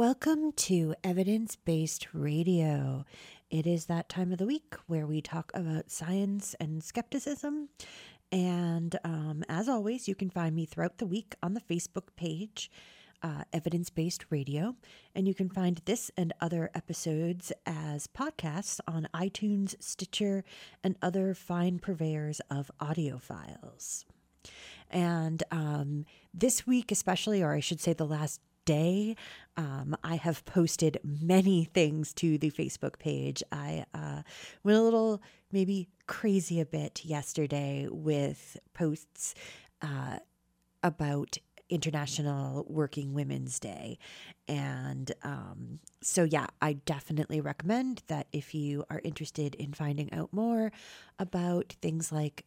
Welcome to Evidence-Based Radio. It is that time of the week where we talk about science and skepticism. And as always, you can find me throughout the week on the Facebook page, Evidence-Based Radio. And you can find this and other episodes as podcasts on iTunes, Stitcher, and other fine purveyors of audio files. And this week especially, or I should say the last day, I have posted many things to the Facebook page. I went a little maybe crazy a bit yesterday with posts about International Working Women's Day. And so, yeah, I definitely recommend that if you are interested in finding out more about things like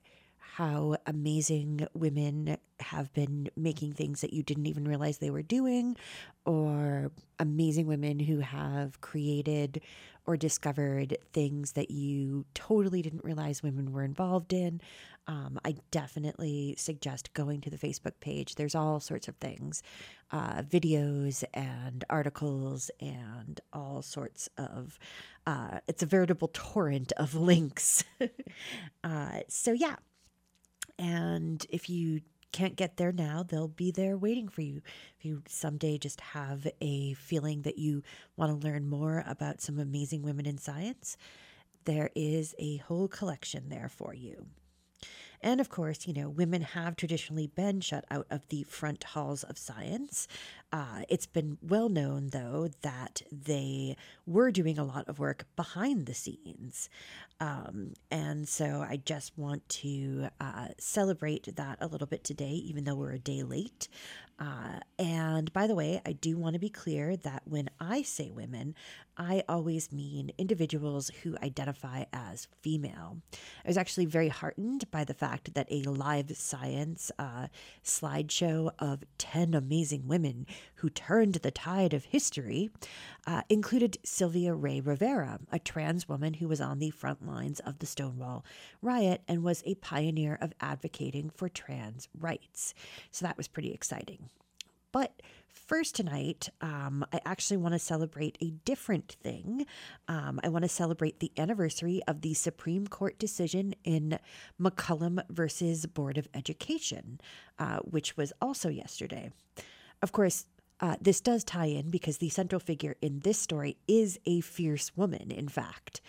how amazing women have been making things that you didn't even realize they were doing, or amazing women who have created or discovered things that you totally didn't realize women were involved in. I definitely suggest going to the Facebook page. There's all sorts of things, videos and articles and all sorts of, it's a veritable torrent of links. So yeah. And if you can't get there now, they'll be there waiting for you. If you someday just have a feeling that you want to learn more about some amazing women in science, there is a whole collection there for you. And of course, you know, women have traditionally been shut out of the front halls of science. It's been well known, though, that they were doing a lot of work behind the scenes. And so I just want to celebrate that a little bit today, even though we're a day late. And by the way, I do want to be clear that when I say women, I always mean individuals who identify as female. I was actually very heartened by the fact that a live science slideshow of 10 amazing women who turned the tide of history included Sylvia Ray Rivera, a trans woman who was on the front lines of the Stonewall riot and was a pioneer of advocating for trans rights. So that was pretty exciting. But first tonight, I actually want to celebrate a different thing. I want to celebrate the anniversary of the Supreme Court decision in McCollum v. Board of Education, which was also yesterday. Of course, this does tie in because the central figure in this story is a fierce woman, in fact.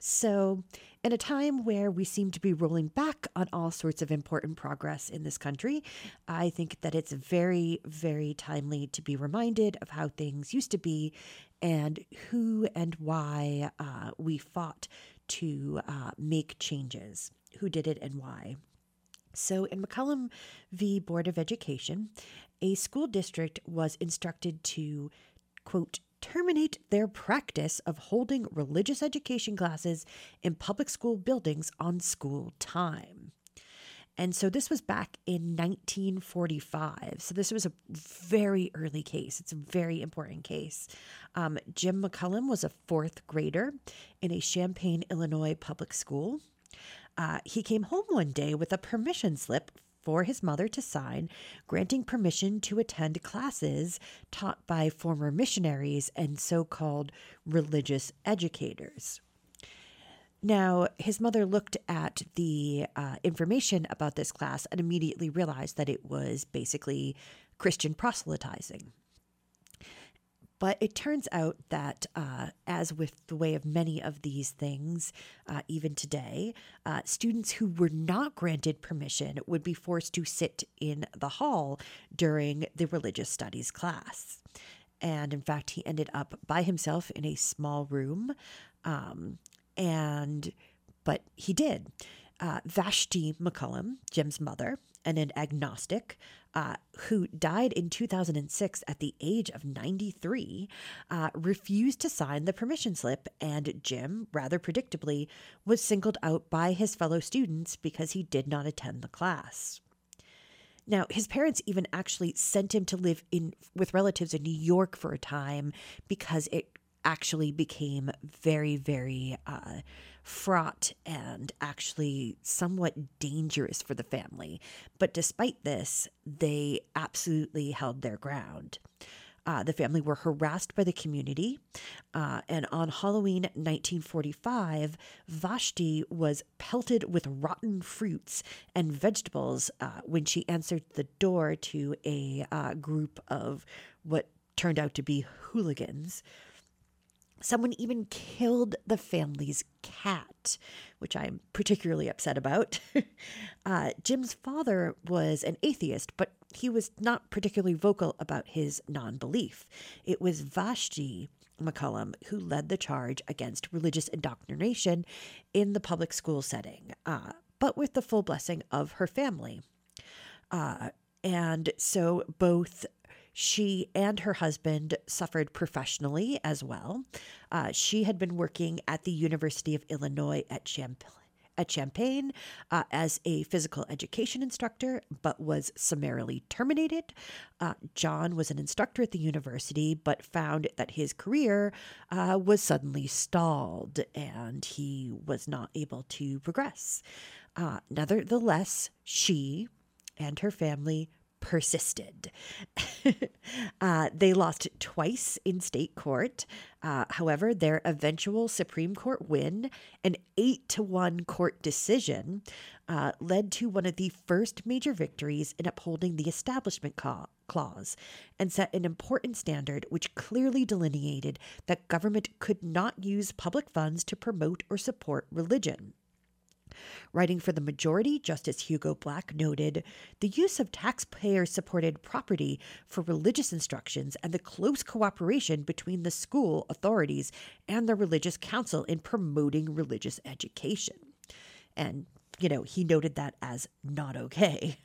So in a time where we seem to be rolling back on all sorts of important progress in this country, I think that it's very, very timely to be reminded of how things used to be and who and why we fought to make changes, who did it and why. So in McCollum v. Board of Education, a school district was instructed to, quote, terminate their practice of holding religious education classes in public school buildings on school time. And so this was back in 1945. So this was a very early case. It's a very important case. Jim McCollum was a fourth grader in a Champaign, Illinois public school. He came home one day with a permission slip for his mother to sign, granting permission to attend classes taught by former missionaries and so-called religious educators. Now, his mother looked at the information about this class and immediately realized that it was basically Christian proselytizing. But it turns out that, as with the way of many of these things, even today, students who were not granted permission would be forced to sit in the hall during the religious studies class. And in fact, he ended up by himself in a small room, but he did. Vashti McCollum, Jim's mother, and an agnostic who died in 2006 at the age of 93, refused to sign the permission slip, and Jim, rather predictably, was singled out by his fellow students because he did not attend the class. Now, his parents even actually sent him to live with relatives in New York for a time because it actually became very, very fraught and actually somewhat dangerous for the family. But despite this, they absolutely held their ground. The family were harassed by the community. And on Halloween 1945, Vashti was pelted with rotten fruits and vegetables when she answered the door to a group of what turned out to be hooligans. Someone even killed the family's cat, which I'm particularly upset about. Jim's father was an atheist, but he was not particularly vocal about his non-belief. It was Vashti McCollum who led the charge against religious indoctrination in the public school setting, but with the full blessing of her family. And so both she and her husband suffered professionally as well. She had been working at the University of Illinois at Champaign as a physical education instructor, but was summarily terminated. John was an instructor at the university, but found that his career was suddenly stalled and he was not able to progress. Nevertheless, she and her family persisted. They lost twice in state court. However, their eventual Supreme Court win, an 8-1 court decision, led to one of the first major victories in upholding the Establishment Clause and set an important standard which clearly delineated that government could not use public funds to promote or support religion. Writing for the majority, Justice Hugo Black noted, the use of taxpayer-supported property for religious instructions and the close cooperation between the school authorities and the religious council in promoting religious education. And, you know, he noted that as not okay.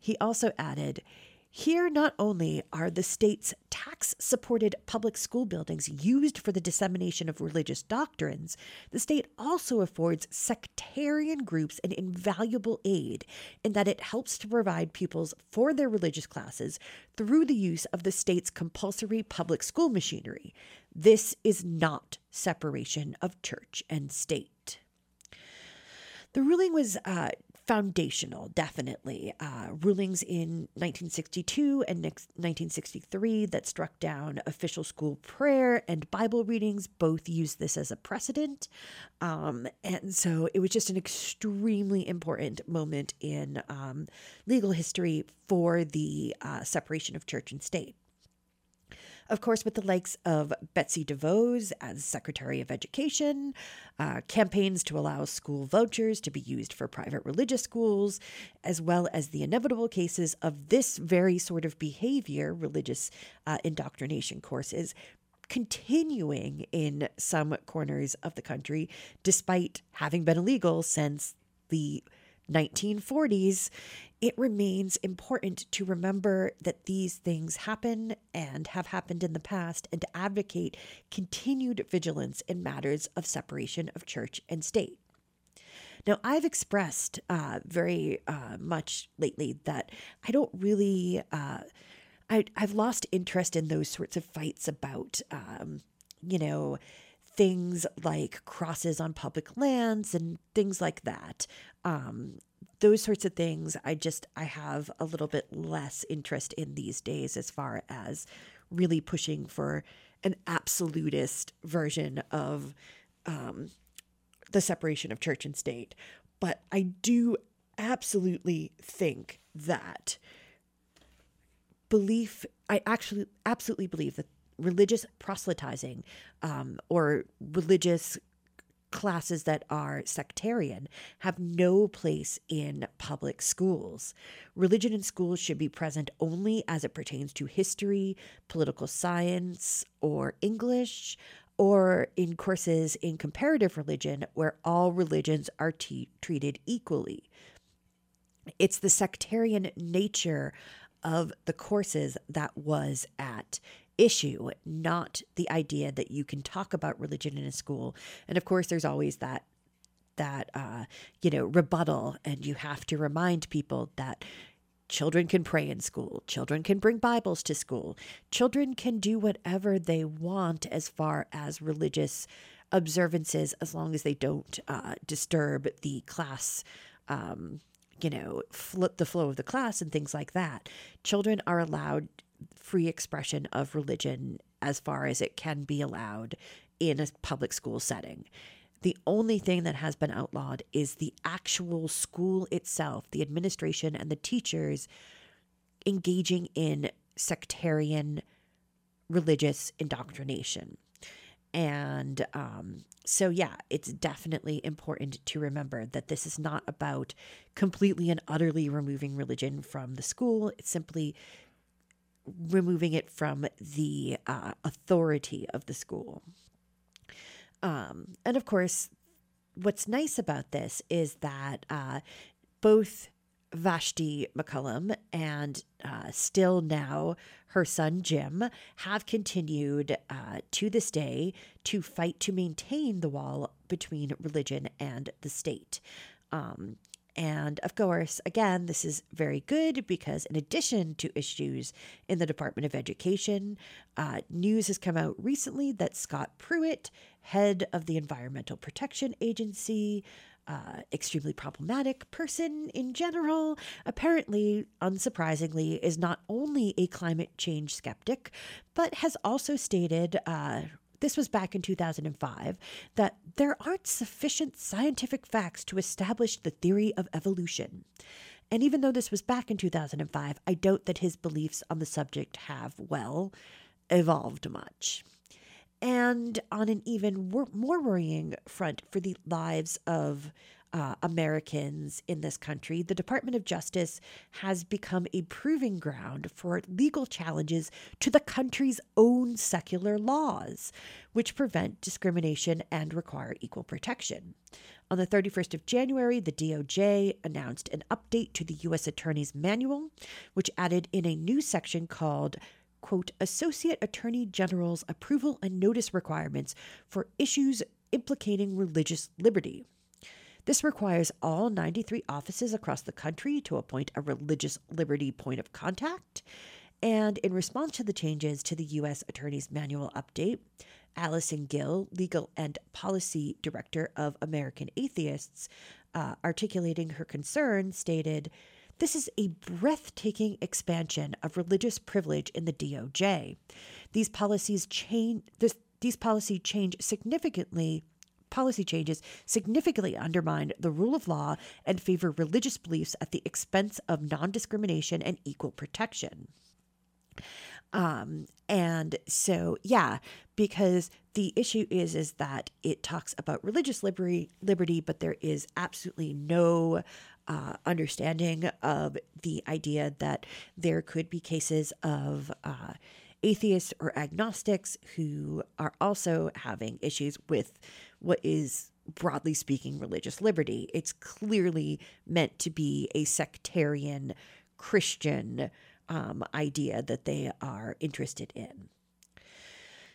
He also added, here, not only are the state's tax-supported public school buildings used for the dissemination of religious doctrines, the state also affords sectarian groups an invaluable aid in that it helps to provide pupils for their religious classes through the use of the state's compulsory public school machinery. This is not separation of church and state. The ruling was foundational, definitely. Rulings in 1962 and 1963 that struck down official school prayer and Bible readings both used this as a precedent. And so it was just an extremely important moment in legal history for the separation of church and state. Of course, with the likes of Betsy DeVos as Secretary of Education, campaigns to allow school vouchers to be used for private religious schools, as well as the inevitable cases of this very sort of behavior, religious indoctrination courses, continuing in some corners of the country, despite having been illegal since the 1940s, it remains important to remember that these things happen and have happened in the past and to advocate continued vigilance in matters of separation of church and state. Now, I've expressed very much lately that I don't really, I've lost interest in those sorts of fights about, you know, things like crosses on public lands and things like that. Those sorts of things I have a little bit less interest in these days as far as really pushing for an absolutist version of the separation of church and state. But I do absolutely think that I absolutely believe that religious proselytizing or religious classes that are sectarian have no place in public schools. Religion in schools should be present only as it pertains to history, political science, or English, or in courses in comparative religion where all religions are treated equally. It's the sectarian nature of the courses that was at issue, not the idea that you can talk about religion in a school. And of course, there's always that you know, rebuttal, and you have to remind people that children can pray in school, children can bring Bibles to school, children can do whatever they want as far as religious observances, as long as they don't disturb the class, the flow of the class and things like that. Children are allowed free expression of religion as far as it can be allowed in a public school setting. The only thing that has been outlawed is the actual school itself, the administration and the teachers engaging in sectarian religious indoctrination. And so, yeah, it's definitely important to remember that this is not about completely and utterly removing religion from the school. It's simply removing it from the authority of the school. And of course, what's nice about this is that both Vashti McCollum and still now her son Jim have continued to this day to fight to maintain the wall between religion and the state. And of course, again, this is very good because in addition to issues in the Department of Education, news has come out recently that Scott Pruitt, head of the Environmental Protection Agency, extremely problematic person in general, apparently, unsurprisingly, is not only a climate change skeptic, but has also stated, this was back in 2005, that there aren't sufficient scientific facts to establish the theory of evolution. And even though this was back in 2005, I doubt that his beliefs on the subject have, well, evolved much. And on an even more worrying front for the lives of Americans in this country, the Department of Justice has become a proving ground for legal challenges to the country's own secular laws, which prevent discrimination and require equal protection. On the 31st of January, the DOJ announced an update to the U.S. Attorney's Manual, which added in a new section called, quote, Associate Attorney General's Approval and Notice Requirements for Issues Implicating Religious Liberty. This requires all 93 offices across the country to appoint a religious liberty point of contact. And in response to the changes to the U.S. Attorney's Manual update, Allison Gill, Legal and Policy Director of American Atheists, articulating her concern, stated, this is a breathtaking expansion of religious privilege in the DOJ. Policy changes significantly undermine the rule of law and favor religious beliefs at the expense of non-discrimination and equal protection. And so, yeah, because the issue is that it talks about religious liberty, but there is absolutely no understanding of the idea that there could be cases of atheists or agnostics who are also having issues with what is, broadly speaking, religious liberty. It's clearly meant to be a sectarian Christian idea that they are interested in.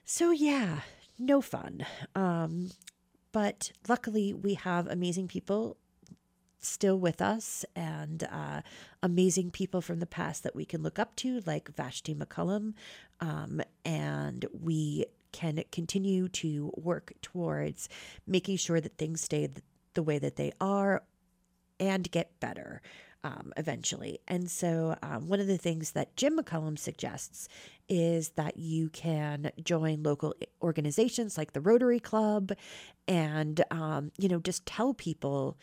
So yeah, no fun. But luckily we have amazing people still with us and amazing people from the past that we can look up to, like Vashti McCollum, and we can continue to work towards making sure that things stay the way that they are and get better eventually. And so one of the things that Jim McCollum suggests is that you can join local organizations like the Rotary Club and, just tell people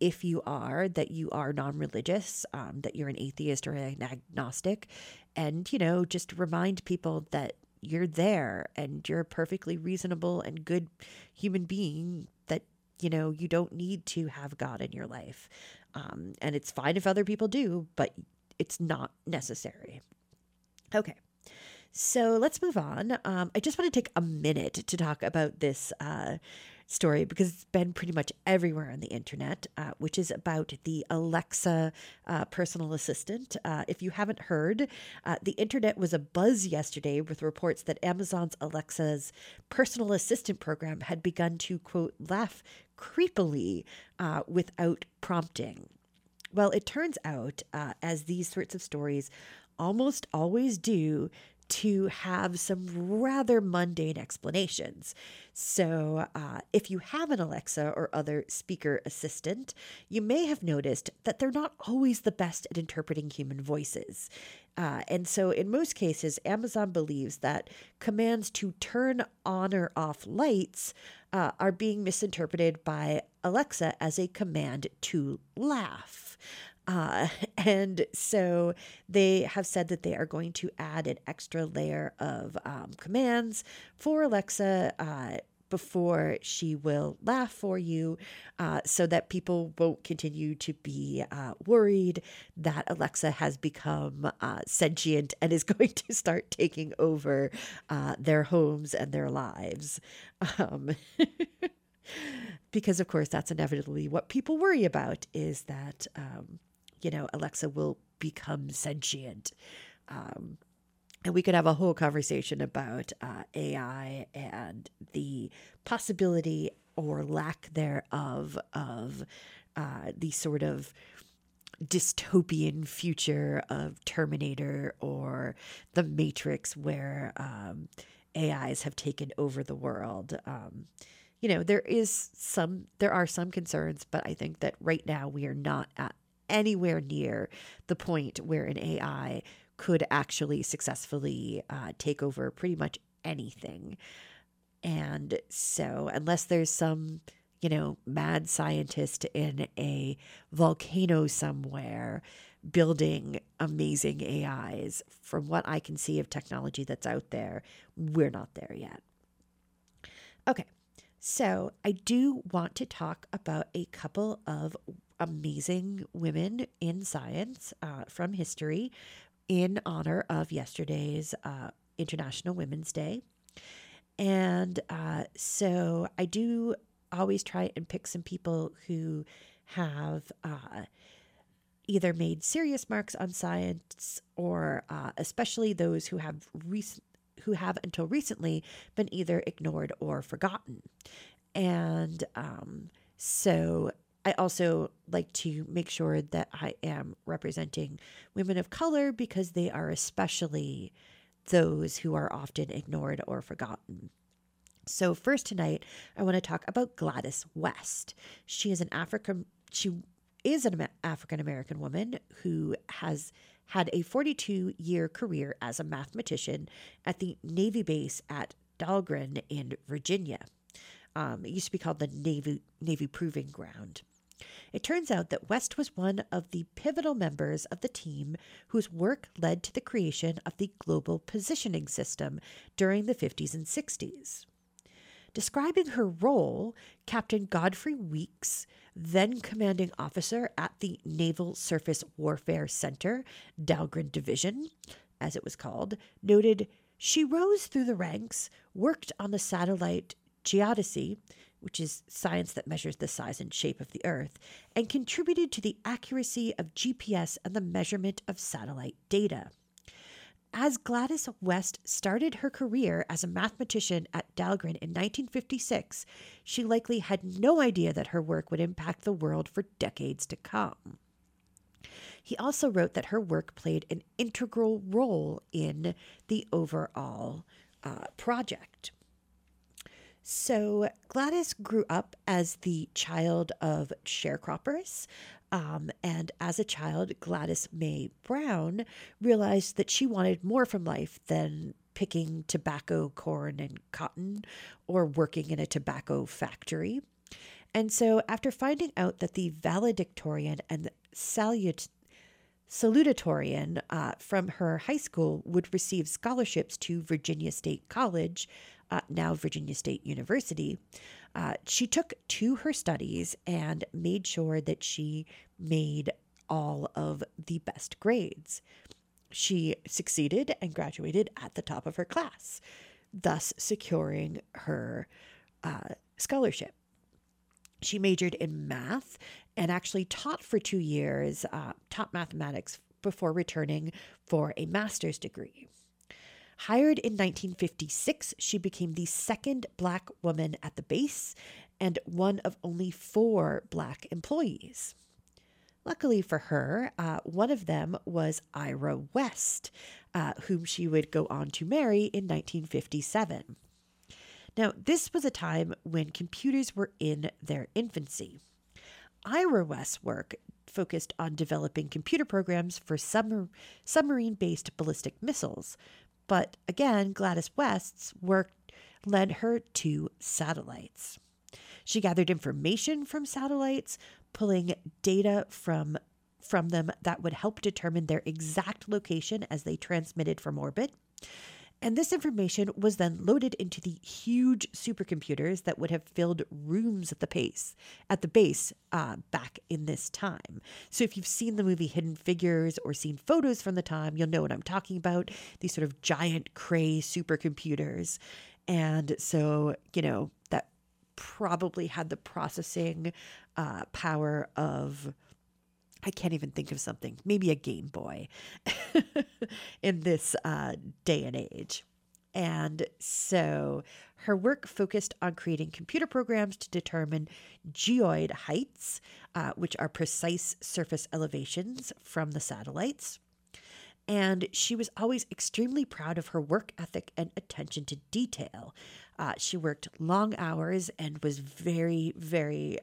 if you are, that you are non-religious, that you're an atheist or an agnostic, and, just remind people that you're there and you're a perfectly reasonable and good human being that, you don't need to have God in your life. And it's fine if other people do, but it's not necessary. Okay. So let's move on. I just want to take a minute to talk about this story because it's been pretty much everywhere on the internet, which is about the Alexa personal assistant. If you haven't heard, the internet was abuzz yesterday with reports that Amazon's Alexa's personal assistant program had begun to, quote, laugh creepily without prompting. Well, it turns out, as these sorts of stories almost always do, to have some rather mundane explanations. So if you have an Alexa or other speaker assistant, you may have noticed that they're not always the best at interpreting human voices. And so in most cases, Amazon believes that commands to turn on or off lights are being misinterpreted by Alexa as a command to laugh. And so they have said that they are going to add an extra layer of commands for Alexa before she will laugh for you, so that people won't continue to be worried that Alexa has become sentient and is going to start taking over their homes and their lives. Because, of course, that's inevitably what people worry about, is that, you know, Alexa will become sentient. And we could have a whole conversation about AI and the possibility or lack thereof of the sort of dystopian future of Terminator or The Matrix, where AIs have taken over the world. You know, there are some concerns, but I think that right now we are not at anywhere near the point where an AI could actually successfully take over pretty much anything. And so unless there's some, you know, mad scientist in a volcano somewhere building amazing AIs, from what I can see of technology that's out there, we're not there yet. Okay. So I do want to talk about a couple of amazing women in science from history in honor of yesterday's International Women's Day. And so I do always try and pick some people who have either made serious marks on science or especially those who have who have until recently been either ignored or forgotten. And so I also like to make sure that I am representing women of color, because they are especially those who are often ignored or forgotten. So first tonight, I want to talk about Gladys West. She is an African-American woman who has had a 42-year career as a mathematician at the Navy base at Dahlgren in Virginia. It used to be called the Navy Proving Ground. It turns out that West was one of the pivotal members of the team whose work led to the creation of the Global Positioning System during the 50s and 60s. Describing her role, Captain Godfrey Weeks, then commanding officer at the Naval Surface Warfare Center, Dahlgren Division, as it was called, noted, "She rose through the ranks, worked on the satellite Geodesy," which is science that measures the size and shape of the Earth, "and contributed to the accuracy of GPS and the measurement of satellite data." As Gladys West started her career as a mathematician at Dahlgren in 1956, she likely had no idea that her work would impact the world for decades to come. He also wrote that her work played an integral role in the overall project. So Gladys grew up as the child of sharecroppers, and as a child, Gladys May Brown realized that she wanted more from life than picking tobacco, corn, and cotton, or working in a tobacco factory. And so after finding out that the valedictorian and salutatorian from her high school would receive scholarships to Virginia State College, now Virginia State University, she took to her studies and made sure that she made all of the best grades. She succeeded and graduated at the top of her class, thus securing her scholarship. She majored in math and actually taught for 2 years, taught mathematics, before returning for a master's degree. Hired in 1956, she became the second Black woman at the base and one of only 4 Black employees. Luckily for her, one of them was Ira West, whom she would go on to marry in 1957. Now, this was a time when computers were in their infancy. Ira West's work focused on developing computer programs for submarine-based ballistic missiles. But again, Gladys West's work led her to satellites. She gathered information from satellites, pulling data from them that would help determine their exact location as they transmitted from orbit. And this information was then loaded into the huge supercomputers that would have filled rooms at the base back in this time. So if you've seen the movie Hidden Figures or seen photos from the time, you'll know what I'm talking about, these sort of giant Cray supercomputers. And so, you know, that probably had the processing power of, I can't even think of something, maybe a Game Boy in this day and age. And so her work focused on creating computer programs to determine geoid heights, which are precise surface elevations from the satellites. And she was always extremely proud of her work ethic and attention to detail. She worked long hours and was very, very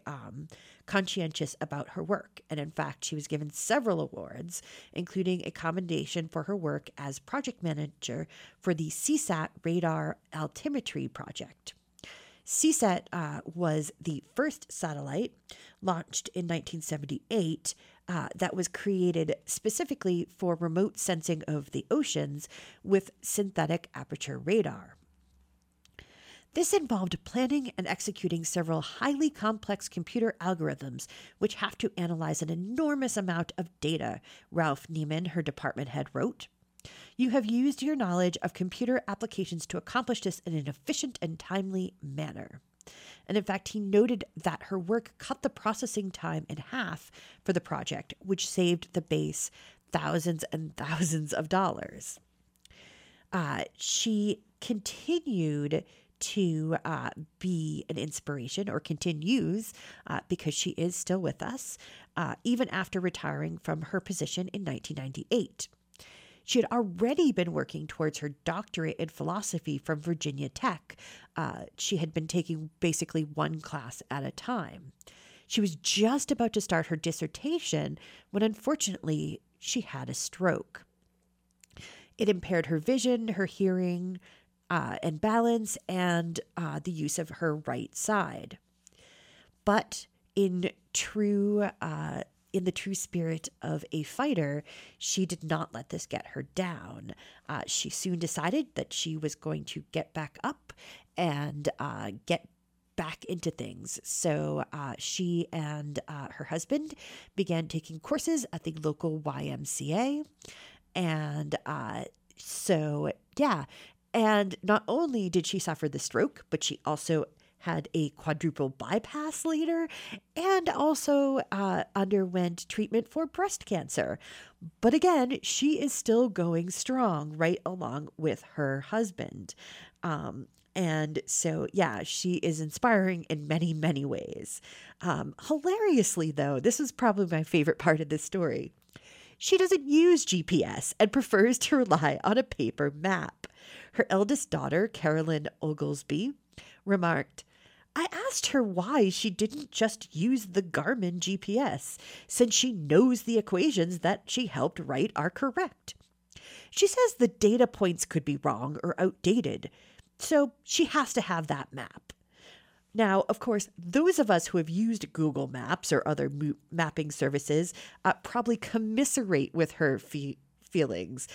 conscientious about her work. And in fact, she was given several awards, including a commendation for her work as project manager for the Seasat radar altimetry project. Seasat was the first satellite launched in 1978 that was created specifically for remote sensing of the oceans with synthetic aperture radar. This involved planning and executing several highly complex computer algorithms, which have to analyze an enormous amount of data, Ralph Niemann, her department head, wrote. You have used your knowledge of computer applications to accomplish this in an efficient and timely manner. And in fact, he noted that her work cut the processing time in half for the project, which saved the base thousands and thousands of dollars. She continued to be an inspiration, or continues, because she is still with us, even after retiring from her position in 1998. She had already been working towards her doctorate in philosophy from Virginia Tech. She had been taking basically one class at a time. She was just about to start her dissertation when, unfortunately, she had a stroke. It impaired her vision, her hearing, and balance, and the use of her right side. But in the true spirit of a fighter, she did not let this get her down. She soon decided that she was going to get back up and get back into things. So she and her husband began taking courses at the local YMCA. And so, yeah. And not only did she suffer the stroke, but she also had a quadruple bypass later, and also underwent treatment for breast cancer. But again, she is still going strong right along with her husband. And so, yeah, she is inspiring in many, many ways. Hilariously, though, this is probably my favorite part of this story. She doesn't use GPS and prefers to rely on a paper map. Her eldest daughter, Carolyn Oglesby, remarked, I asked her why she didn't just use the Garmin GPS, since she knows the equations that she helped write are correct. She says the data points could be wrong or outdated, so she has to have that map. Now, of course, those of us who have used Google Maps or other mapping services probably commiserate with her feelings.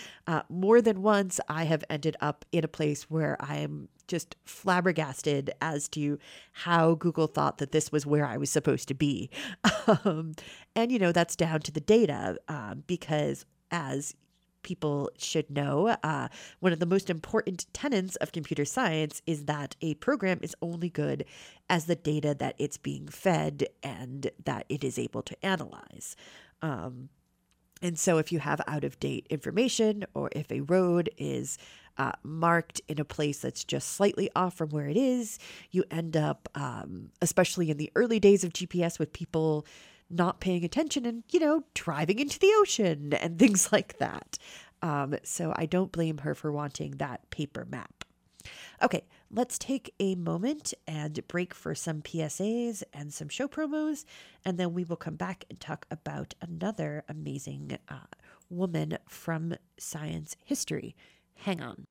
More than once, I have ended up in a place where I am just flabbergasted as to how Google thought that this was where I was supposed to be. And, you know, that's down to the data because, as people should know, one of the most important tenets of computer science is that a program is only good as the data that it's being fed and that it is able to analyze. And so if you have out-of-date information, or if a road is marked in a place that's just slightly off from where it is, you end up, especially in the early days of GPS, with people not paying attention and, you know, driving into the ocean and things like that. So I don't blame her for wanting that paper map. Okay, let's take a moment and break for some PSAs and some show promos, and then we will come back and talk about another amazing woman from science history. Hang on.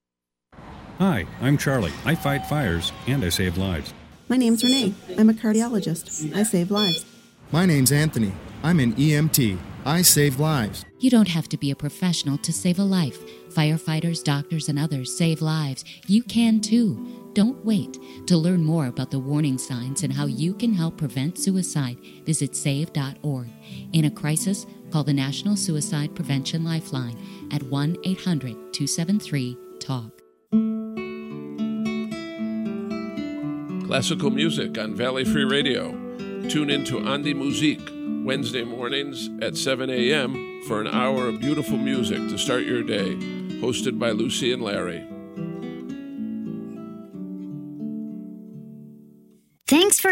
Hi, I'm Charlie. I fight fires and I save lives. My name's Renee. I'm a cardiologist. I save lives. My name's Anthony. I'm an EMT. I save lives. You don't have to be a professional to save a life. Firefighters, doctors, and others save lives. You can too. Don't wait. To learn more about the warning signs and how you can help prevent suicide, visit save.org. In a crisis, call the National Suicide Prevention Lifeline at 1-800-273-TALK. Classical music on Valley Free Radio. Tune in to An die Musik Wednesday mornings at 7 a.m. for an hour of beautiful music to start your day, hosted by Lucy and Larry. Thanks for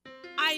I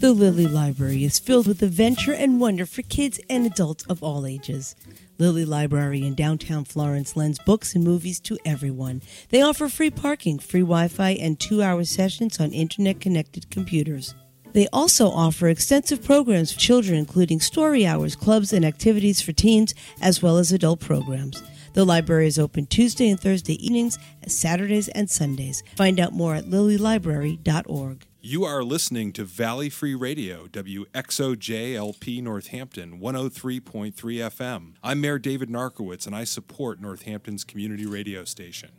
The Lilly Library is filled with adventure and wonder for kids and adults of all ages. Lilly Library in downtown Florence lends books and movies to everyone. They offer free parking, free Wi-Fi, and 2-hour sessions on internet-connected computers. They also offer extensive programs for children, including story hours, clubs, and activities for teens, as well as adult programs. The library is open Tuesday and Thursday evenings, Saturdays and Sundays. Find out more at lilylibrary.org. You are listening to Valley Free Radio, WXOJLP Northampton, 103.3 FM. I'm Mayor David Narkowitz, and I support Northampton's community radio station.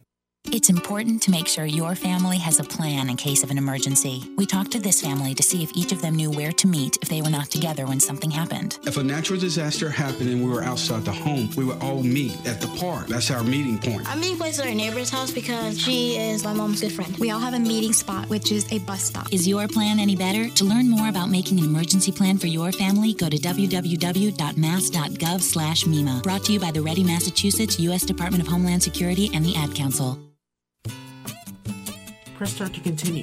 It's important to make sure your family has a plan in case of an emergency. We talked to this family to see if each of them knew where to meet if they were not together when something happened. If a natural disaster happened and we were outside the home, we would all meet at the park. That's our meeting point. I meet with our neighbor's house because she is my mom's good friend. We all have a meeting spot, which is a bus stop. Is your plan any better? To learn more about making an emergency plan for your family, go to www.mass.gov/MEMA. Brought to you by the Ready Massachusetts, U.S. Department of Homeland Security, and the Ad Council. Press start to continue.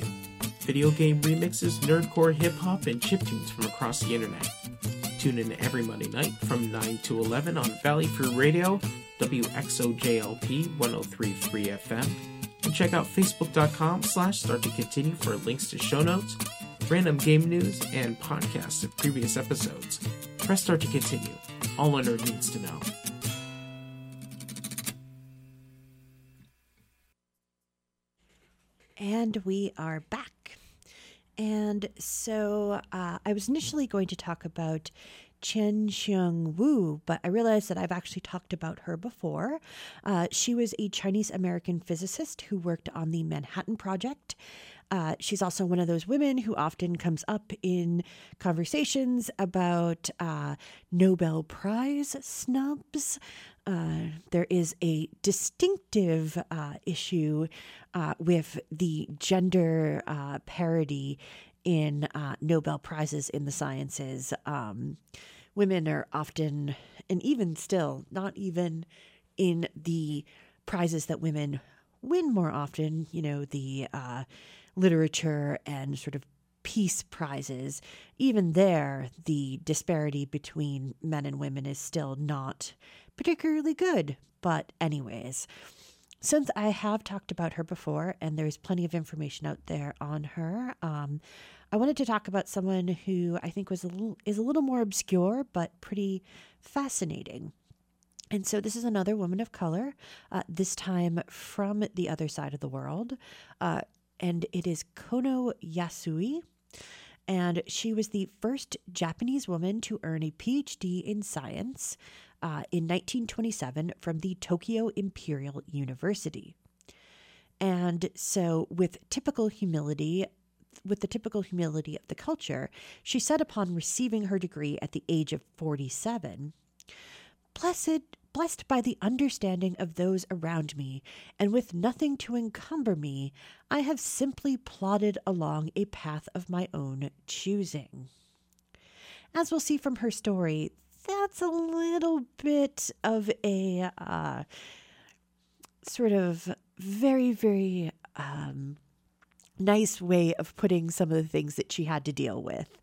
Video game remixes, nerdcore, hip-hop, and chiptunes from across the internet. Tune in every Monday night from 9 to 11 on Valley Free Radio, WXOJLP 103.3 FM, and check out facebook.com/starttocontinue for links to show notes, random game news, and podcasts of previous episodes. Press start to continue. All a nerd needs to know. And we are back. And so I was initially going to talk about Chen Xiong Wu, but I realized that I've actually talked about her before. She was a Chinese-American physicist who worked on the Manhattan Project. She's also one of those women who often comes up in conversations about Nobel Prize snubs. There is a distinctive issue with the gender parity in Nobel Prizes in the sciences. Women are often, and even still, not even in the prizes that women win more often, you know, the literature and sort of peace prizes, even there, the disparity between men and women is still not particularly good. But anyways, Since I have talked about her before, and there's plenty of information out there on her, I wanted to talk about someone who I think was a little more obscure, but pretty fascinating. And so this is another woman of color, this time from the other side of the world, and it is Kono Yasui. And she was the first Japanese woman to earn a PhD in science in 1927 from the Tokyo Imperial University. And so with the typical humility of the culture, she said upon receiving her degree at the age of 47, "Blessed by the understanding of those around me, and with nothing to encumber me, I have simply plodded along a path of my own choosing." As we'll see from her story, that's a little bit of a sort of very, very nice way of putting some of the things that she had to deal with.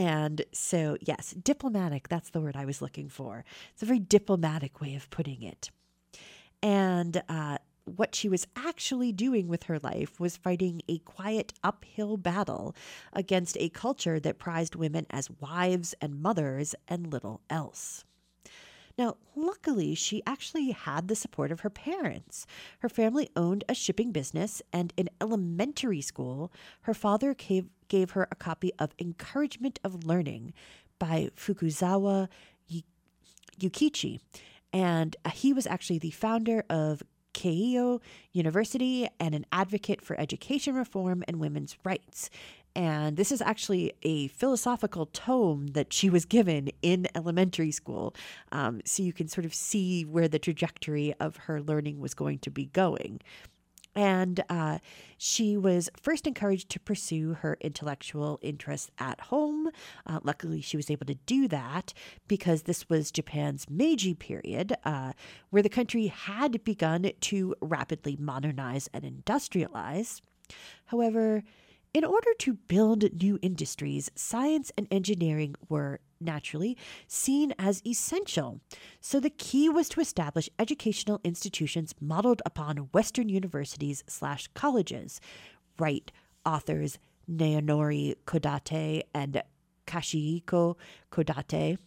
And so, yes, diplomatic, that's the word I was looking for. It's a very diplomatic way of putting it. And what she was actually doing with her life was fighting a quiet uphill battle against a culture that prized women as wives and mothers and little else. Now, luckily, she actually had the support of her parents. Her family owned a shipping business, and in elementary school, her father gave her a copy of Encouragement of Learning by Fukuzawa Yukichi, and he was actually the founder of Keio University and an advocate for education reform and women's rights. And this is actually a philosophical tome that she was given in elementary school. So you can sort of see where the trajectory of her learning was going to be going. And she was first encouraged to pursue her intellectual interests at home. Luckily, she was able to do that because this was Japan's Meiji period, where the country had begun to rapidly modernize and industrialize. However, in order to build new industries, science and engineering were naturally seen as essential. So the key was to establish educational institutions modeled upon Western universities/colleges. Right, authors Naonori Kodate and Kashihiko Kodate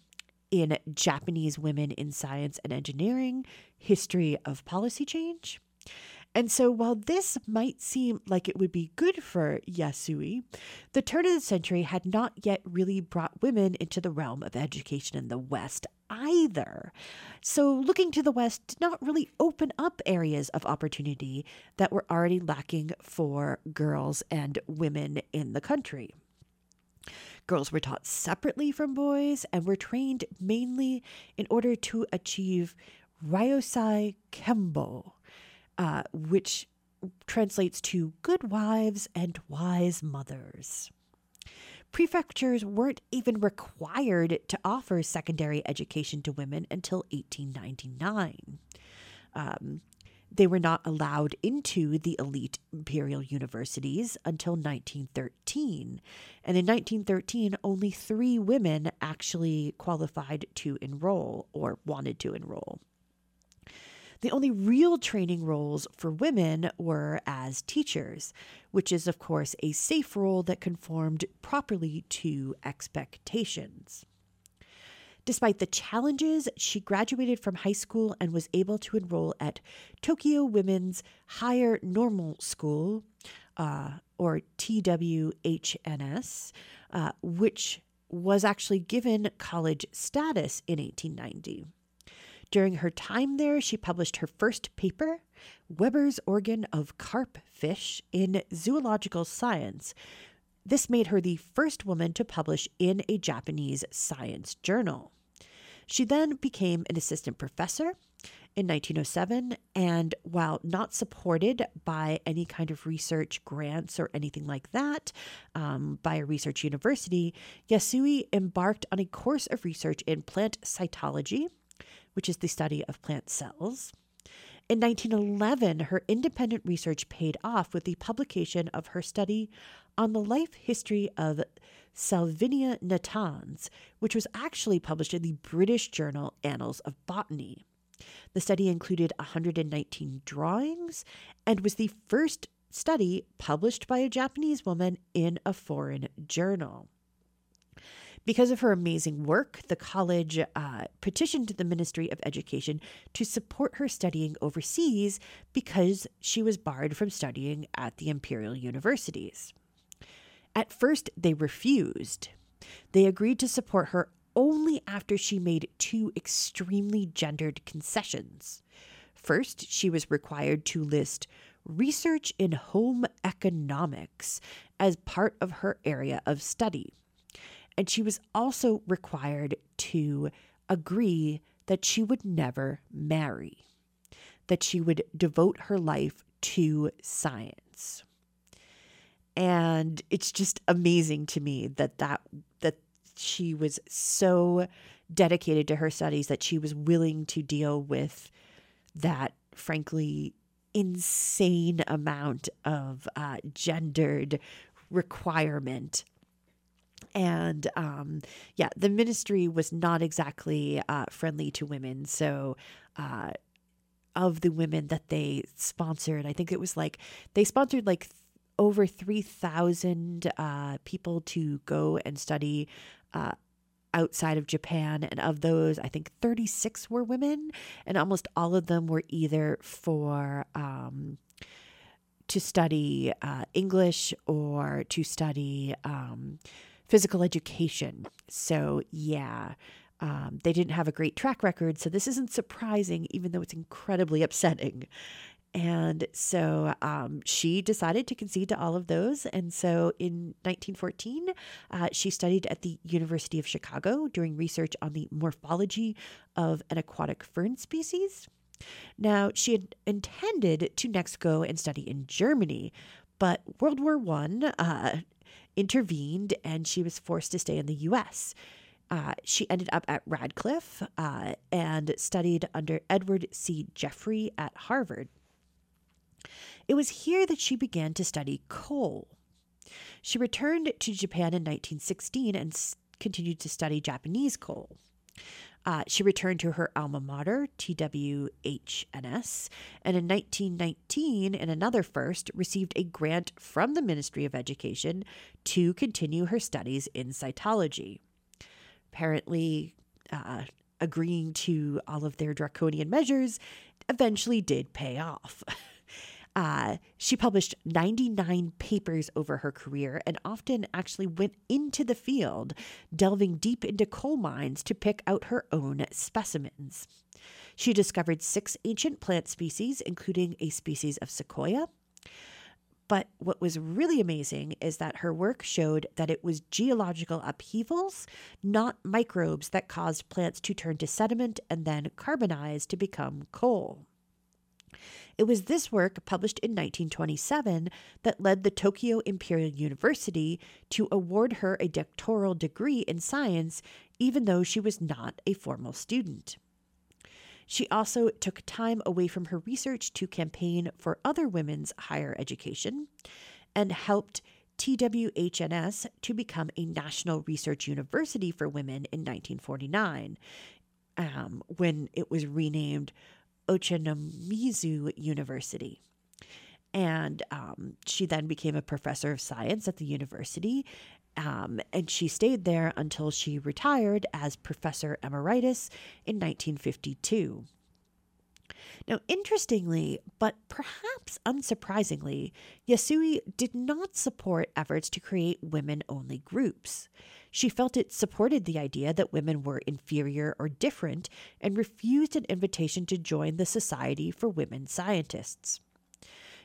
in Japanese Women in Science and Engineering, History of Policy Change. And so while this might seem like it would be good for Yasui, the turn of the century had not yet really brought women into the realm of education in the West either. So looking to the West did not really open up areas of opportunity that were already lacking for girls and women in the country. Girls were taught separately from boys and were trained mainly in order to achieve Ryosai Kembo, which translates to good wives and wise mothers. Prefectures weren't even required to offer secondary education to women until 1899. They were not allowed into the elite imperial universities until 1913. And in 1913, only 3 women actually qualified to enroll or wanted to enroll. The only real training roles for women were as teachers, which is, of course, a safe role that conformed properly to expectations. Despite the challenges, she graduated from high school and was able to enroll at Tokyo Women's Higher Normal School, or TWHNS, which was actually given college status in 1890. During her time there, she published her first paper, Weber's Organ of Carp Fish, in Zoological Science. This made her the first woman to publish in a Japanese science journal. She then became an assistant professor in 1907, and while not supported by any kind of research grants or anything like that by a research university, Yasui embarked on a course of research in plant cytology, which is the study of plant cells. In 1911, her independent research paid off with the publication of her study on the life history of Salvinia natans, which was actually published in the British journal Annals of Botany. The study included 119 drawings and was the first study published by a Japanese woman in a foreign journal. Because of her amazing work, the college petitioned the Ministry of Education to support her studying overseas because she was barred from studying at the imperial universities. At first, they refused. They agreed to support her only after she made two extremely gendered concessions. First, she was required to list research in home economics as part of her area of study. And she was also required to agree that she would never marry, that she would devote her life to science. And it's just amazing to me that she was so dedicated to her studies that she was willing to deal with that, frankly, insane amount of gendered requirement. And the ministry was not exactly friendly to women. So of the women that they sponsored, I think it was they sponsored over 3,000 people to go and study outside of Japan. And of those, I think 36 were women, and almost all of them were either for to study English or to study physical education. So they didn't have a great track record. So this isn't surprising, even though it's incredibly upsetting. And so she decided to concede to all of those. And so in 1914, she studied at the University of Chicago doing research on the morphology of an aquatic fern species. Now, she had intended to next go and study in Germany, but World War I intervened and she was forced to stay in the U.S. She ended up at Radcliffe and studied under Edward C. Jeffrey at Harvard. It was here that she began to study coal. She returned to Japan in 1916 and continued to study Japanese coal. She returned to her alma mater, TWHNS, and in 1919, in another first, received a grant from the Ministry of Education to continue her studies in cytology. Apparently, agreeing to all of their draconian measures eventually did pay off. She published 99 papers over her career and often actually went into the field, delving deep into coal mines to pick out her own specimens. She discovered 6 ancient plant species, including a species of sequoia. But what was really amazing is that her work showed that it was geological upheavals, not microbes, that caused plants to turn to sediment and then carbonize to become coal. It was this work, published in 1927, that led the Tokyo Imperial University to award her a doctoral degree in science, even though she was not a formal student. She also took time away from her research to campaign for other women's higher education and helped TWHNS to become a national research university for women in 1949, when it was renamed Ochanomizu University. And she then became a professor of science at the university, and she stayed there until she retired as professor emeritus in 1952. Now, interestingly, but perhaps unsurprisingly, Yasui did not support efforts to create women-only groups. She felt it supported the idea that women were inferior or different and refused an invitation to join the Society for Women Scientists.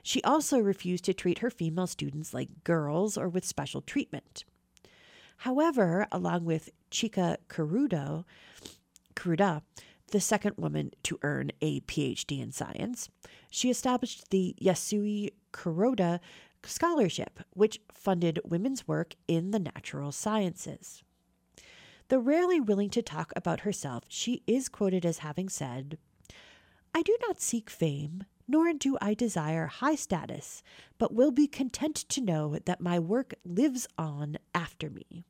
She also refused to treat her female students like girls or with special treatment. However, along with Chika Kuruda, the second woman to earn a PhD in science, she established the Yasui Kuroda Scholarship, which funded women's work in the natural sciences. Though rarely willing to talk about herself, she is quoted as having said, "I do not seek fame, nor do I desire high status, but will be content to know that my work lives on after me.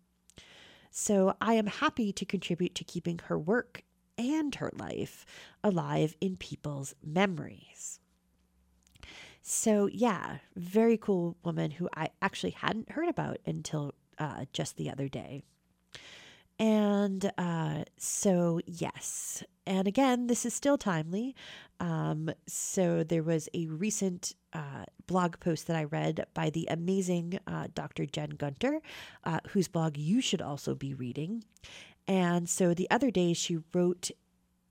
So I am happy to contribute to keeping her work and her life alive in people's memories. So yeah, very cool woman who I actually hadn't heard about until just the other day. And so yes, and again, this is still timely. So there was a recent blog post that I read by the amazing Dr. Jen Gunter, whose blog you should also be reading. And so the other day she wrote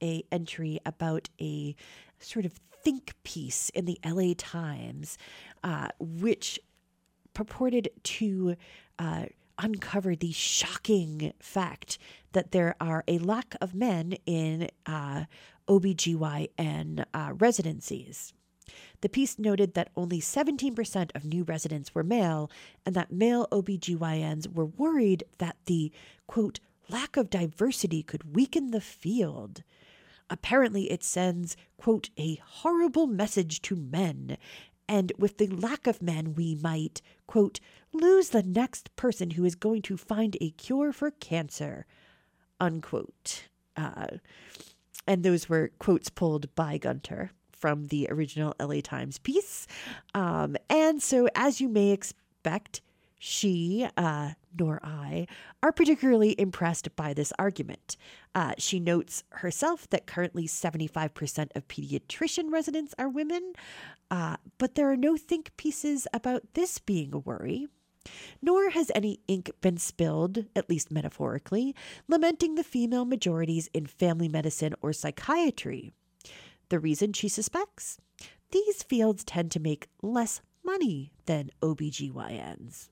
an entry about a sort of think piece in the LA Times, which purported to uncover the shocking fact that there are a lack of men in OBGYN residencies. The piece noted that only 17% of new residents were male, and that male OBGYNs were worried that the, quote, lack of diversity could weaken the field. Apparently it sends, quote, a horrible message to men, and with the lack of men, we might, quote, lose the next person who is going to find a cure for cancer, unquote. And those were quotes pulled by Gunter from the original LA Times piece. And so, as you may expect, she, nor I, are particularly impressed by this argument. She notes herself that currently 75% of pediatrician residents are women, but there are no think pieces about this being a worry, nor has any ink been spilled, at least metaphorically, lamenting the female majorities in family medicine or psychiatry. The reason, she suspects, these fields tend to make less money than OBGYNs.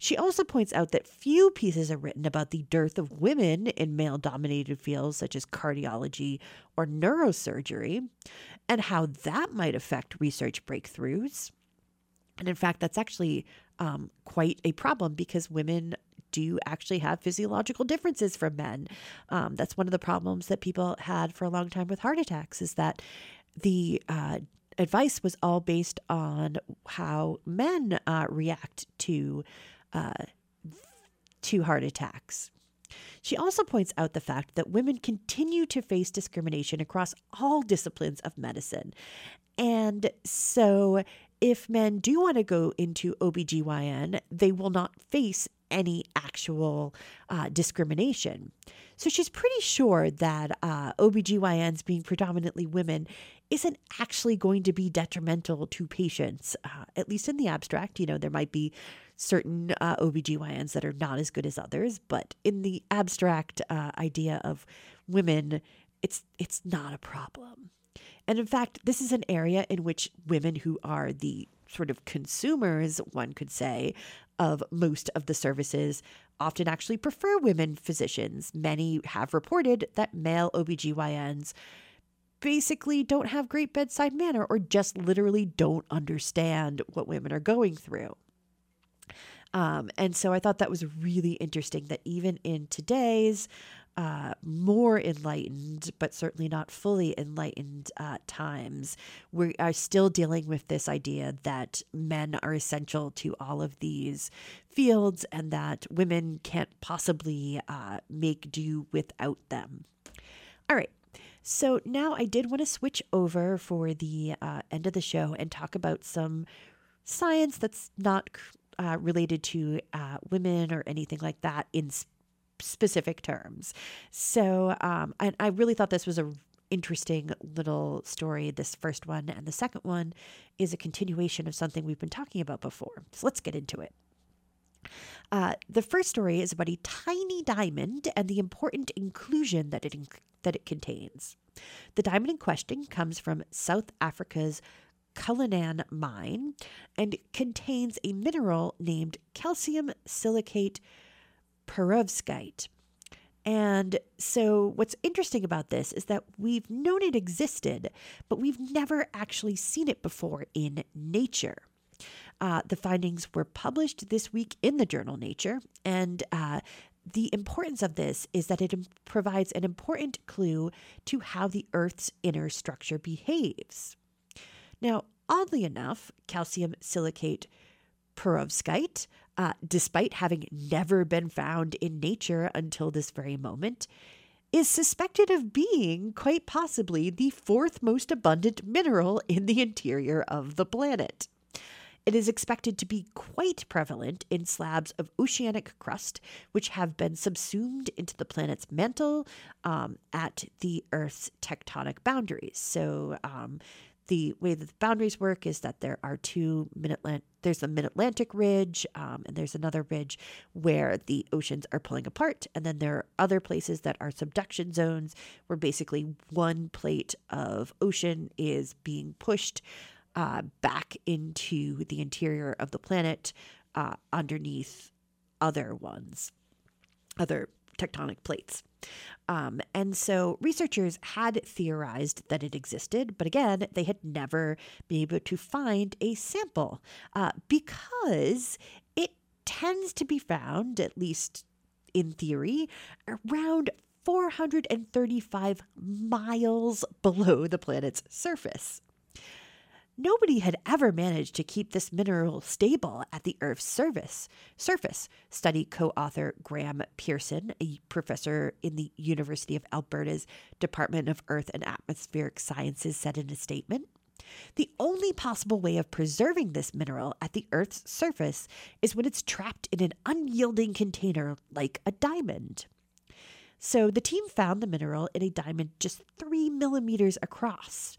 She also points out that few pieces are written about the dearth of women in male-dominated fields such as cardiology or neurosurgery, and how that might affect research breakthroughs. And in fact, that's actually quite a problem, because women do actually have physiological differences from men. That's one of the problems that people had for a long time with heart attacks, is that the advice was all based on how men react to heart attacks. She also points out the fact that women continue to face discrimination across all disciplines of medicine. And so if men do want to go into OBGYN, they will not face any actual discrimination. So she's pretty sure that OBGYNs being predominantly women isn't actually going to be detrimental to patients, at least in the abstract. You know, there might be certain OBGYNs that are not as good as others, but in the abstract idea of women, it's not a problem. And in fact, this is an area in which women, who are the sort of consumers, one could say, of most of the services, often actually prefer women physicians. Many have reported that male OBGYNs basically don't have great bedside manner, or just literally don't understand what women are going through. And so I thought that was really interesting, that even in today's more enlightened, but certainly not fully enlightened times, we are still dealing with this idea that men are essential to all of these fields, and that women can't possibly make do without them. All right. So now I did want to switch over for the end of the show and talk about some science that's not related to women or anything like that in specific terms. So, and I really thought this was an interesting little story, this first one. And the second one is a continuation of something we've been talking about before. So let's get into it. The first story is about a tiny diamond and the important inclusion that it contains. The diamond in question comes from South Africa's Cullinan mine and contains a mineral named calcium silicate perovskite. And so what's interesting about this is that we've known it existed, but we've never actually seen it before in nature. The findings were published this week in the journal Nature, and the importance of this is that it provides an important clue to how the Earth's inner structure behaves. Now, oddly enough, calcium silicate perovskite, despite having never been found in nature until this very moment, is suspected of being quite possibly the fourth most abundant mineral in the interior of the planet. It is expected to be quite prevalent in slabs of oceanic crust, which have been subsumed into the planet's mantle at the Earth's tectonic boundaries. So the way that the boundaries work is that there are two there's the Mid-Atlantic Ridge, and there's another ridge where the oceans are pulling apart. And then there are other places that are subduction zones, where basically one plate of ocean is being pushed back into the interior of the planet underneath other tectonic plates. And so researchers had theorized that it existed, but again, they had never been able to find a sample because it tends to be found, at least in theory, around 435 miles below the planet's surface. Nobody had ever managed to keep this mineral stable at the Earth's surface, study co-author Graham Pearson, a professor in the University of Alberta's Department of Earth and Atmospheric Sciences, said in a statement. The only possible way of preserving this mineral at the Earth's surface is when it's trapped in an unyielding container like a diamond. So the team found the mineral in a diamond just 3 millimeters across.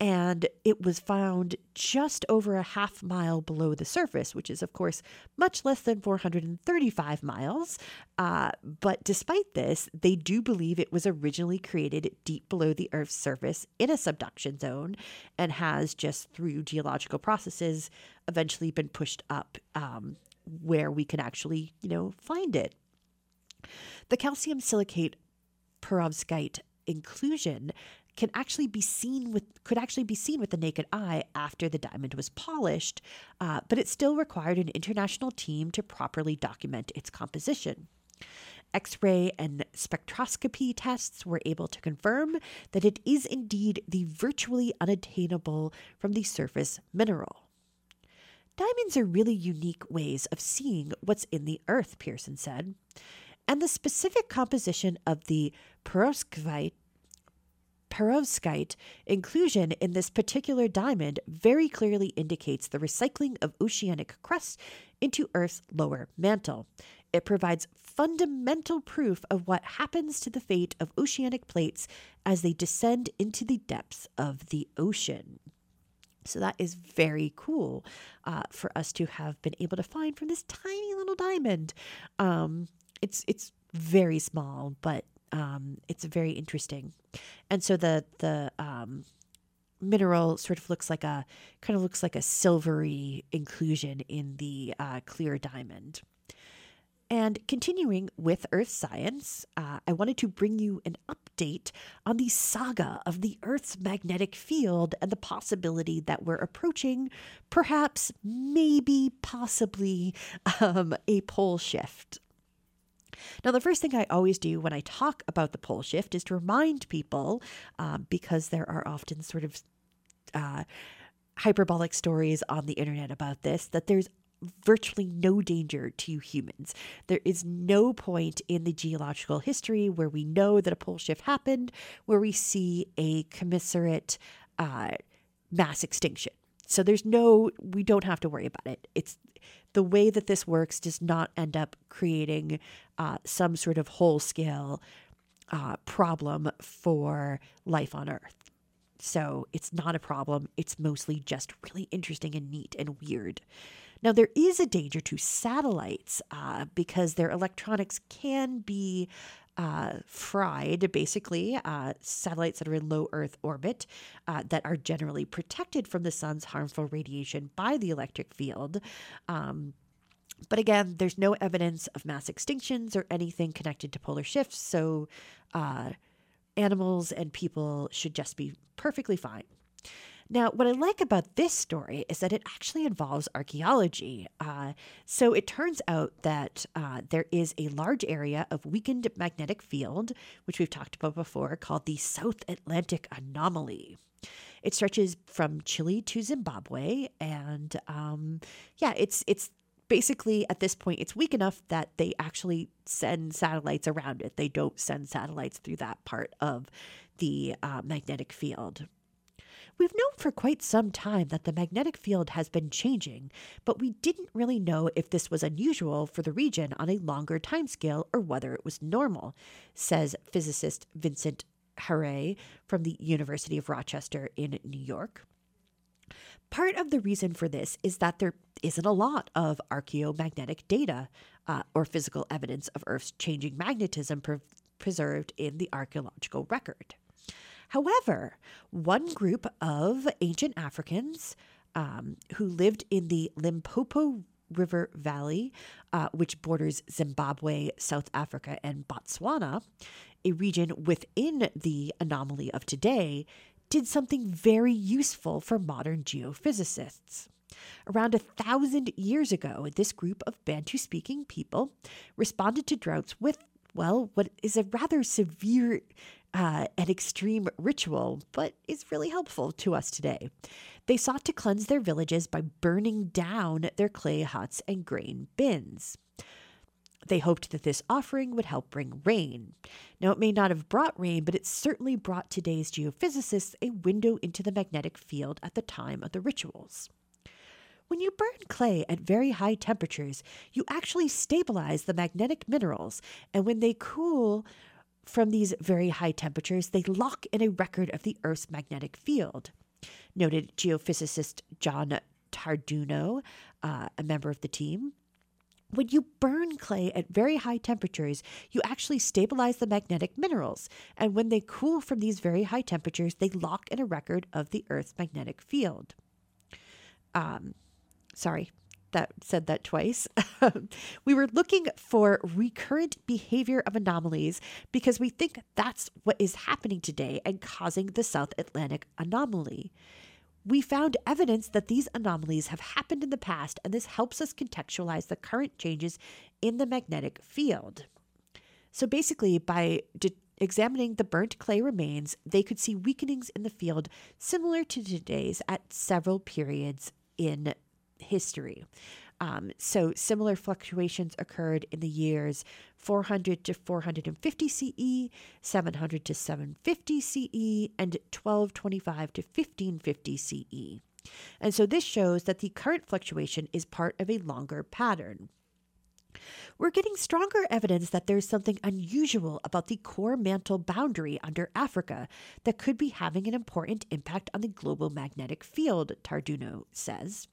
And it was found just over a half mile below the surface, which is, of course, much less than 435 miles. But despite this, they do believe it was originally created deep below the Earth's surface in a subduction zone and has just through geological processes eventually been pushed up where we can actually, find it. The calcium silicate perovskite inclusion could actually be seen with the naked eye after the diamond was polished, but it still required an international team to properly document its composition. X-ray and spectroscopy tests were able to confirm that it is indeed the virtually unattainable from the surface mineral. Diamonds are really unique ways of seeing what's in the earth, Pearson said, and the specific composition of the perovskite inclusion in this particular diamond very clearly indicates the recycling of oceanic crust into Earth's lower mantle. It provides fundamental proof of what happens to the fate of oceanic plates as they descend into the depths of the ocean. So that is very cool for us to have been able to find from this tiny little diamond. It's very small, but it's very interesting. And so the mineral sort of looks like a silvery inclusion in the clear diamond. And continuing with Earth science, I wanted to bring you an update on the saga of the Earth's magnetic field and the possibility that we're approaching possibly a pole shift. Now, the first thing I always do when I talk about the pole shift is to remind people, because there are often sort of hyperbolic stories on the internet about this, that there's virtually no danger to humans. There is no point in the geological history where we know that a pole shift happened, where we see a commensurate mass extinction. So we don't have to worry about it. It's the way that this works does not end up creating some sort of whole-scale problem for life on Earth. So it's not a problem. It's mostly just really interesting and neat and weird. Now, there is a danger to satellites because their electronics can be fried, basically. Satellites that are in low Earth orbit that are generally protected from the sun's harmful radiation by the electric field. But again, there's no evidence of mass extinctions or anything connected to polar shifts, so animals and people should just be perfectly fine. Now, what I like about this story is that it actually involves archaeology. So it turns out that there is a large area of weakened magnetic field, which we've talked about before, called the South Atlantic Anomaly. It stretches from Chile to Zimbabwe, and it's basically, at this point, it's weak enough that they actually send satellites around it. They don't send satellites through that part of the magnetic field. We've known for quite some time that the magnetic field has been changing, but we didn't really know if this was unusual for the region on a longer timescale or whether it was normal, says physicist Vincent Harre from the University of Rochester in New York. Part of the reason for this is that there isn't a lot of archaeomagnetic data or physical evidence of Earth's changing magnetism preserved in the archaeological record. However, one group of ancient Africans who lived in the Limpopo River Valley, which borders Zimbabwe, South Africa, and Botswana, a region within the anomaly of today, did something very useful for modern geophysicists. Around 1,000 years ago, this group of Bantu-speaking people responded to droughts with, well, what is a rather severe an extreme ritual, but is really helpful to us today. They sought to cleanse their villages by burning down their clay huts and grain bins. They hoped that this offering would help bring rain. Now, it may not have brought rain, but it certainly brought today's geophysicists a window into the magnetic field at the time of the rituals. When you burn clay at very high temperatures, you actually stabilize the magnetic minerals, and when they cool from these very high temperatures, they lock in a record of the Earth's magnetic field. Noted geophysicist John Tarduno, a member of the team, when you burn clay at very high temperatures, you actually stabilize the magnetic minerals. And when they cool from these very high temperatures, they lock in a record of the Earth's magnetic field. We were looking for recurrent behavior of anomalies because we think that's what is happening today and causing the South Atlantic anomaly. We found evidence that these anomalies have happened in the past, and this helps us contextualize the current changes in the magnetic field. So basically, by examining the burnt clay remains, they could see weakenings in the field similar to today's at several periods in history. So similar fluctuations occurred in the years 400 to 450 CE, 700 to 750 CE, and 1225 to 1550 CE. And so this shows that the current fluctuation is part of a longer pattern. We're getting stronger evidence that there's something unusual about the core mantle boundary under Africa that could be having an important impact on the global magnetic field, Tarduno says.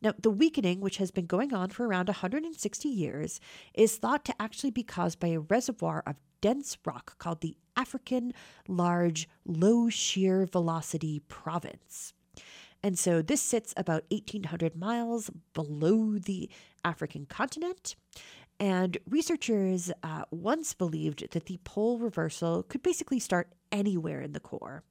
Now, the weakening, which has been going on for around 160 years, is thought to actually be caused by a reservoir of dense rock called the African Large Low Shear Velocity Province. And so this sits about 1,800 miles below the African continent. And researchers once believed that the pole reversal could basically start anywhere in the core.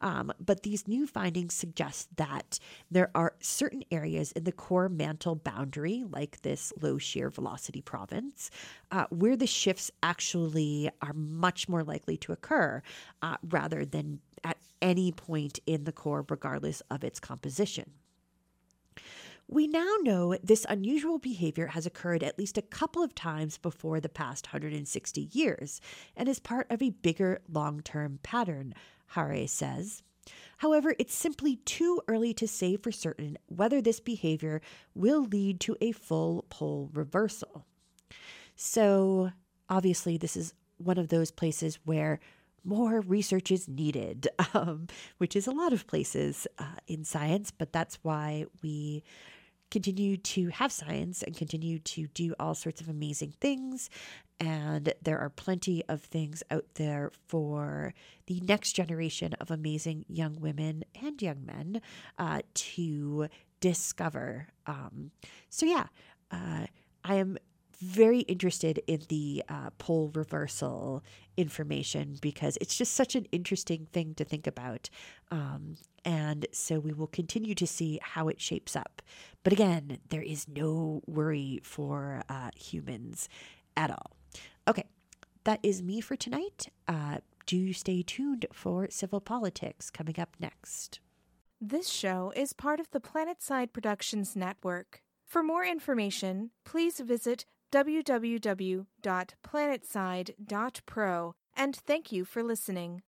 But these new findings suggest that there are certain areas in the core mantle boundary, like this low shear velocity province, where the shifts actually are much more likely to occur rather than at any point in the core, regardless of its composition. We now know this unusual behavior has occurred at least a couple of times before the past 160 years and is part of a bigger long-term pattern, Hare says. However, it's simply too early to say for certain whether this behavior will lead to a full pole reversal. So, obviously, this is one of those places where more research is needed, which is a lot of places in science, but that's why we continue to have science and continue to do all sorts of amazing things. And there are plenty of things out there for the next generation of amazing young women and young men to discover. I am very interested in the pole reversal information because it's just such an interesting thing to think about. And so we will continue to see how it shapes up. But again, there is no worry for humans at all. Okay, that is me for tonight. Do stay tuned for Civil Politics coming up next. This show is part of the PlanetSide Productions Network. For more information, please visit www.planetside.pro, and thank you for listening.